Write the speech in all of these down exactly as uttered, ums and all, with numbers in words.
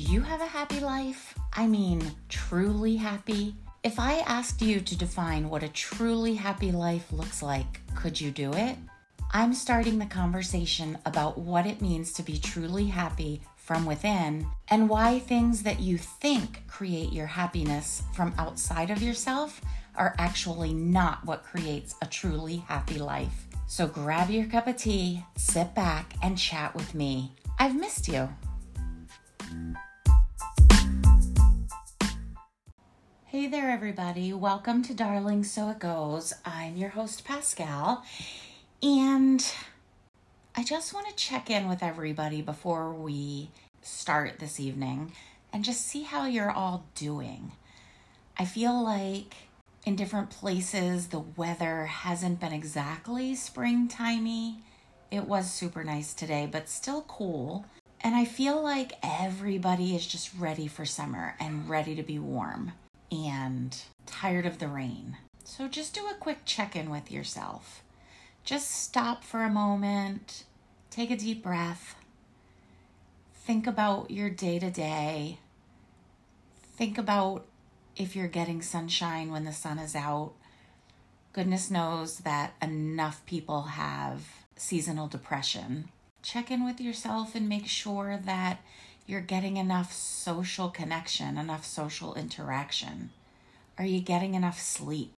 Do you have a happy life? I mean, truly happy? If I asked you to define what a truly happy life looks like, could you do it? I'm starting the conversation about what it means to be truly happy from within and why things that you think create your happiness from outside of yourself are actually not what creates a truly happy life. So grab your cup of tea, sit back, and chat with me. I've missed you. Hey there, everybody. Welcome to Darling So It Goes. I'm your host, Pascal, and I just want to check in with everybody before we start this evening and just see how you're all doing. I feel like in different places, the weather hasn't been exactly springtimey. It was super nice today, but still cool. And I feel like everybody is just ready for summer and ready to be warm and tired of the rain. So just do a quick check-in with yourself. Just stop for a moment, take a deep breath, think about your day-to-day, think about if you're getting sunshine when the sun is out. Goodness knows that enough people have seasonal depression. Check in with yourself and make sure that you're getting enough social connection, enough social interaction. Are you getting enough sleep?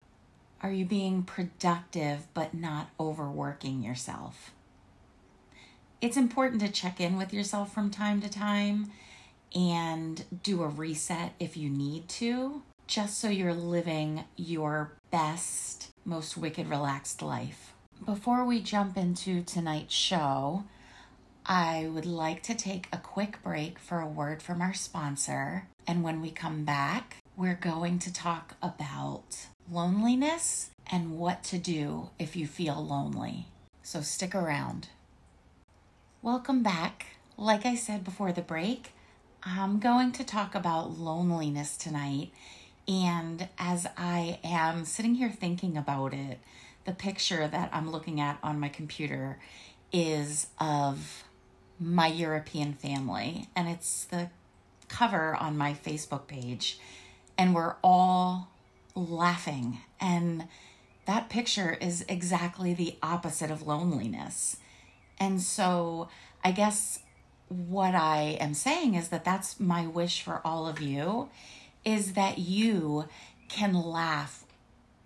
Are you being productive but not overworking yourself? It's important to check in with yourself from time to time and do a reset if you need to, just so you're living your best, most wicked, relaxed life. Before we jump into tonight's show, I would like to take a quick break for a word from our sponsor. And when we come back, we're going to talk about loneliness and what to do if you feel lonely. So stick around. Welcome back. Like I said before the break, I'm going to talk about loneliness tonight. And as I am sitting here thinking about it, the picture that I'm looking at on my computer is of my European family, and it's the cover on my Facebook page, and we're all laughing, and that picture is exactly the opposite of loneliness. And so I guess what I am saying is that that's my wish for all of you, is that you can laugh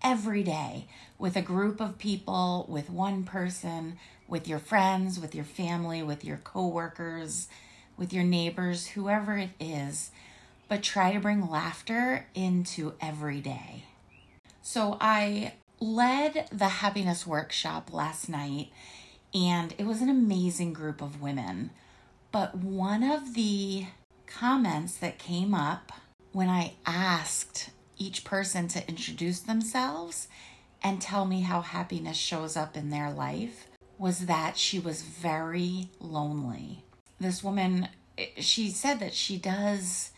every day with a group of people, with one person, with your friends, with your family, with your coworkers, with your neighbors, whoever it is, but try to bring laughter into every day. So I led the happiness workshop last night, and it was an amazing group of women. But one of the comments that came up when I asked each person to introduce themselves and tell me how happiness shows up in their life was that she was very lonely. This woman, she said that she does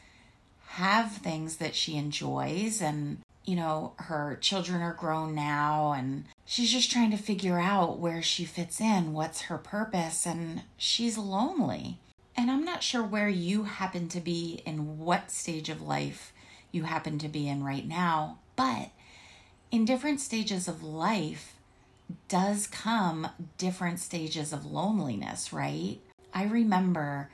have things that she enjoys, and, you know, her children are grown now, and she's just trying to figure out where she fits in, what's her purpose, and she's lonely. And I'm not sure where you happen to be and what stage of life you happen to be in right now, but in different stages of life does come different stages of loneliness, right? I remember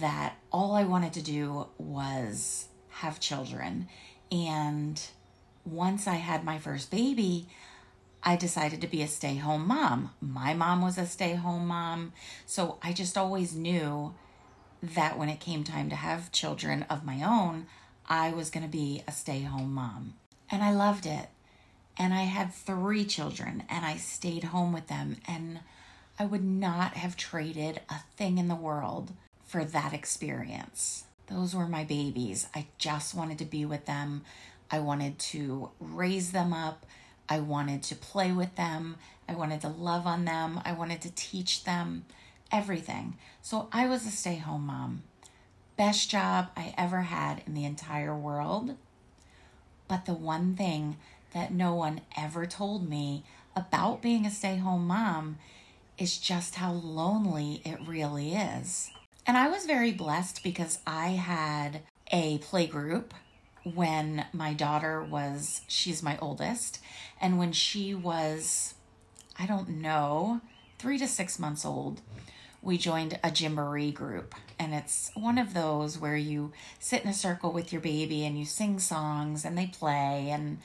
that all I wanted to do was have children. And once I had my first baby, I decided to be a stay-home mom. My mom was a stay-home mom. So I just always knew that when it came time to have children of my own, I was going to be a stay-home mom. And I loved it. And I had three children, and I stayed home with them, and I would not have traded a thing in the world for that experience. Those were my babies. I just wanted to be with them. I wanted to raise them up. I wanted to play with them. I wanted to love on them. I wanted to teach them everything. So I was a stay-home mom. Best job I ever had in the entire world. But the one thing that no one ever told me about being a stay-home mom is just how lonely it really is. And I was very blessed because I had a play group when my daughter was, she's my oldest, and when she was, I don't know, three to six months old, we joined a Gymboree group. And it's one of those where you sit in a circle with your baby and you sing songs and they play. And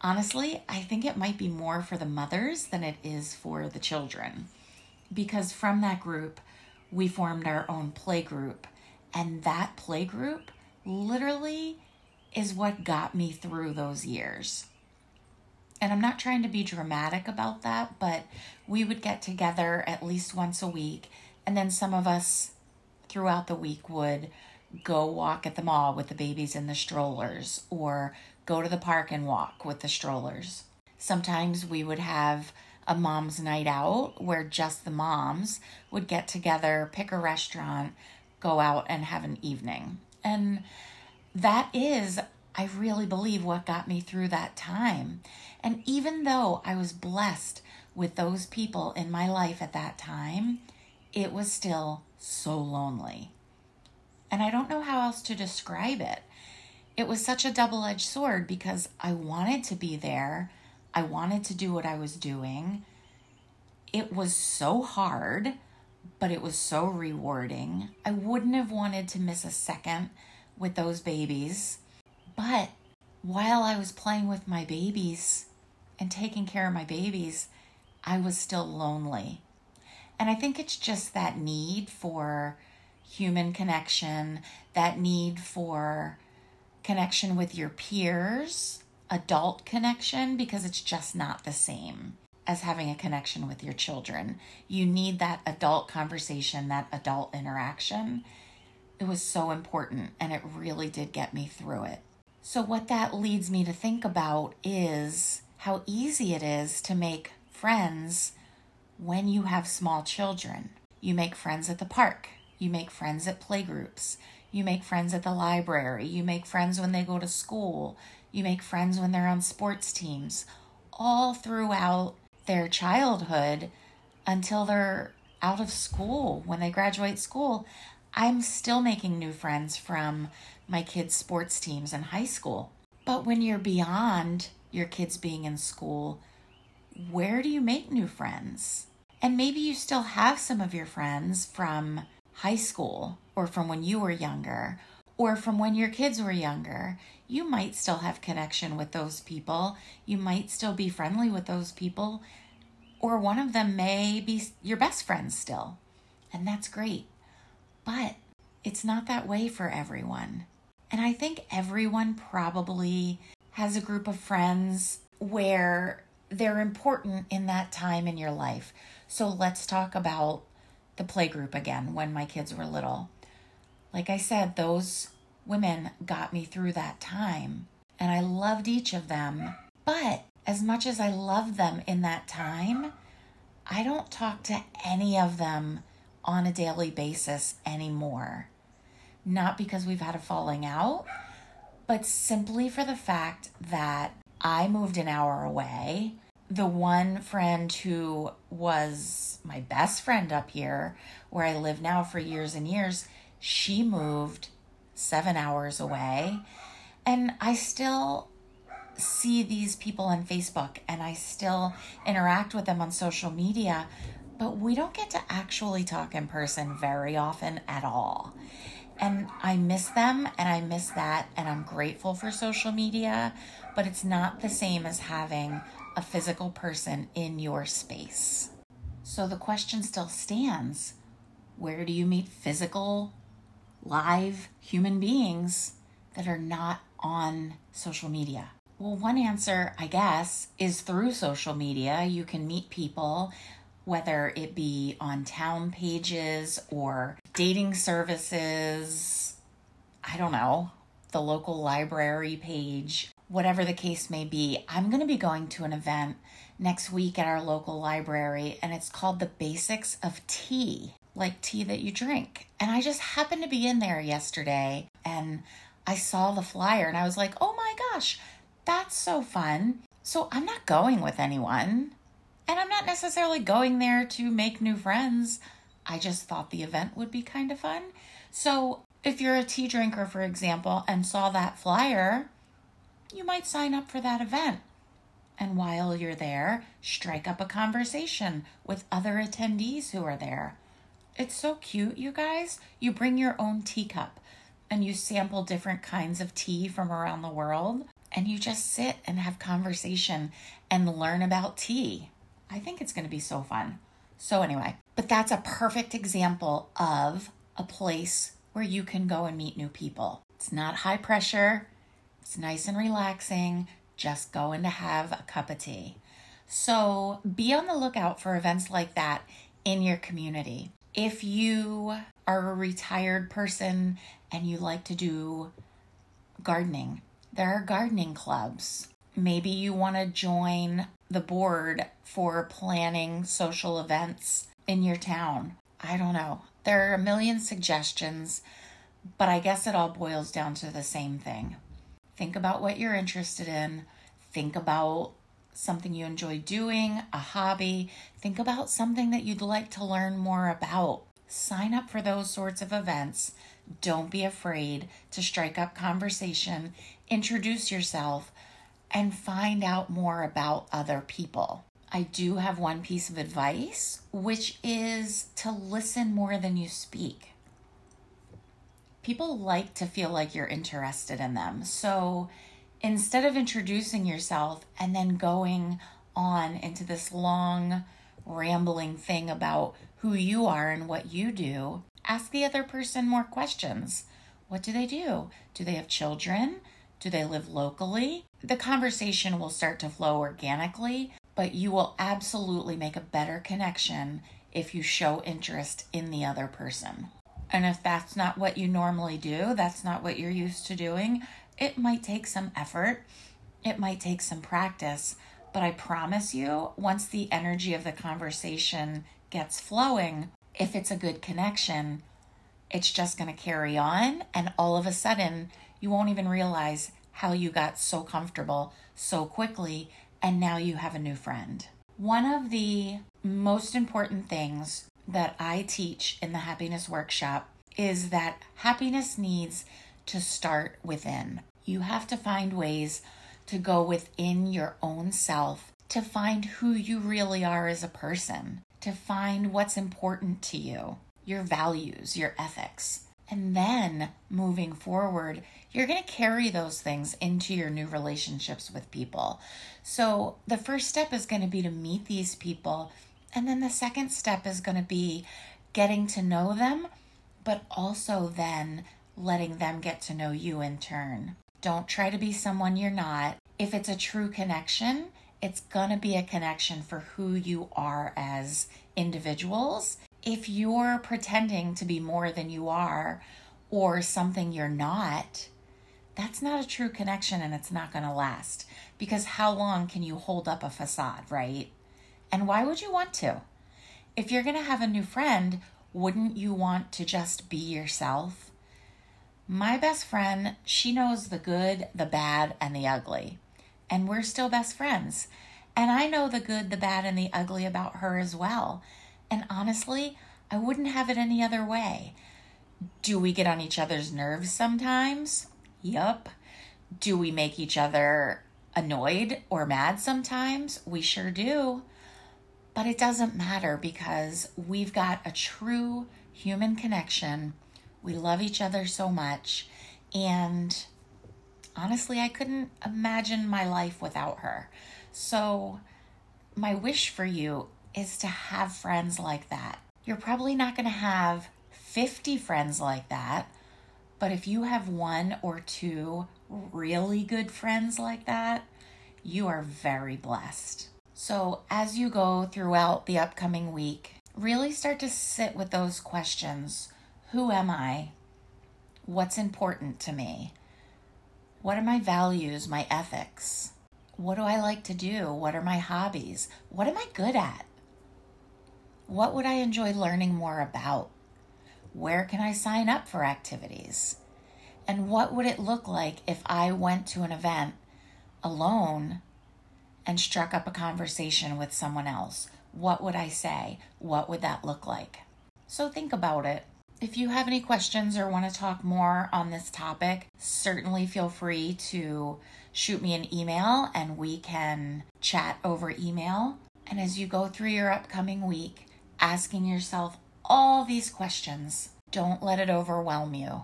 honestly, I think it might be more for the mothers than it is for the children, because from that group, we formed our own play group. And that play group literally is what got me through those years. And I'm not trying to be dramatic about that, but we would get together at least once a week. And then some of us throughout the week would go walk at the mall with the babies in the strollers, or go to the park and walk with the strollers. Sometimes we would have a mom's night out where just the moms would get together, pick a restaurant, go out and have an evening. And that is, I really believe, what got me through that time. And even though I was blessed with those people in my life at that time, it was still so lonely. And I don't know how else to describe it. It was such a double-edged sword because I wanted to be there. I wanted to do what I was doing. It was so hard, but it was so rewarding. I wouldn't have wanted to miss a second with those babies. But while I was playing with my babies and taking care of my babies, I was still lonely. And I think it's just that need for human connection, that need for connection with your peers, adult connection, because it's just not the same as having a connection with your children. You need that adult conversation, that adult interaction. It was so important, and it really did get me through it. So what that leads me to think about is how easy it is to make friends when you have small children. You make friends at the park. You make friends at playgroups. You make friends at the library. You make friends when they go to school. You make friends when they're on sports teams. All throughout their childhood until they're out of school. When they graduate school, I'm still making new friends from my kids' sports teams in high school. But when you're beyond your kids being in school, where do you make new friends? And maybe you still have some of your friends from high school, or from when you were younger, or from when your kids were younger. You might still have connection with those people. You might still be friendly with those people, or one of them may be your best friend still. And that's great. But it's not that way for everyone. And I think everyone probably has a group of friends where they're important in that time in your life. So let's talk about the playgroup again when my kids were little. Like I said, those women got me through that time, and I loved each of them. But as much as I loved them in that time, I don't talk to any of them on a daily basis anymore. Not because we've had a falling out, but simply for the fact that I moved an hour away. The one friend who was my best friend up here, where I live now for years and years, she moved seven hours away. And I still see these people on Facebook, and I still interact with them on social media, but we don't get to actually talk in person very often at all. And I miss them, and I miss that, and I'm grateful for social media, but it's not the same as having a physical person in your space. So the question still stands, where do you meet physical, live human beings that are not on social media? Well, one answer, I guess, is through social media. You can meet people, whether it be on town pages or dating services, I don't know, the local library page, whatever the case may be. I'm going to be going to an event next week at our local library, and it's called The Basics of Tea, like tea that you drink. And I just happened to be in there yesterday, and I saw the flyer, and I was like, oh my gosh, that's so fun. So I'm not going with anyone. And I'm not necessarily going there to make new friends. I just thought the event would be kind of fun. So if you're a tea drinker, for example, and saw that flyer, you might sign up for that event. And while you're there, strike up a conversation with other attendees who are there. It's so cute, you guys. You bring your own teacup and you sample different kinds of tea from around the world. And you just sit and have conversation and learn about tea. I think it's going to be so fun. So anyway, but that's a perfect example of a place where you can go and meet new people. It's not high pressure. It's nice and relaxing. Just going to have a cup of tea. So be on the lookout for events like that in your community. If you are a retired person and you like to do gardening, there are gardening clubs. Maybe you want to join the board for planning social events in your town. I don't know. There are a million suggestions, but I guess it all boils down to the same thing. Think about what you're interested in. Think about something you enjoy doing, a hobby. Think about something that you'd like to learn more about. Sign up for those sorts of events. Don't be afraid to strike up conversation, introduce yourself, and find out more about other people. I do have one piece of advice, which is to listen more than you speak. People like to feel like you're interested in them. So instead of introducing yourself and then going on into this long rambling thing about who you are and what you do, ask the other person more questions. What do they do? Do they have children? Do they live locally? The conversation will start to flow organically, but you will absolutely make a better connection if you show interest in the other person. And if that's not what you normally do, that's not what you're used to doing, it might take some effort. It might take some practice. But I promise you, once the energy of the conversation gets flowing, if it's a good connection, it's just going to carry on. And all of a sudden, you won't even realize how you got so comfortable so quickly. And now you have a new friend. One of the most important things that I teach in the happiness workshop is that happiness needs to start within. You have to find ways to go within your own self, to find who you really are as a person, to find what's important to you, your values, your ethics. And then moving forward, you're going to carry those things into your new relationships with people. So the first step is going to be to meet these people. And then the second step is going to be getting to know them, but also then letting them get to know you in turn. Don't try to be someone you're not. If it's a true connection, it's going to be a connection for who you are as individuals. If you're pretending to be more than you are or something you're not, that's not a true connection and it's not going to last. Because how long can you hold up a facade, right? And why would you want to? If you're going to have a new friend, wouldn't you want to just be yourself? My best friend, she knows the good, the bad, and the ugly. And we're still best friends. And I know the good, the bad, and the ugly about her as well. And honestly, I wouldn't have it any other way. Do we get on each other's nerves sometimes? Yup. Do we make each other annoyed or mad sometimes? We sure do. But it doesn't matter because we've got a true human connection. We love each other so much. And honestly, I couldn't imagine my life without her. So my wish for you is to have friends like that. You're probably not going to have fifty friends like that. But if you have one or two really good friends like that, you are very blessed. So as you go throughout the upcoming week, really start to sit with those questions. Who am I? What's important to me? What are my values, my ethics? What do I like to do? What are my hobbies? What am I good at? What would I enjoy learning more about? Where can I sign up for activities? And what would it look like if I went to an event alone and struck up a conversation with someone else? What would I say? What would that look like? So think about it. If you have any questions or want to talk more on this topic, certainly feel free to shoot me an email and we can chat over email. And as you go through your upcoming week, asking yourself all these questions, don't let it overwhelm you.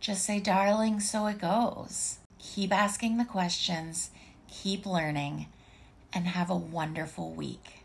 Just say, darling, so it goes. Keep asking the questions, keep learning, and have a wonderful week.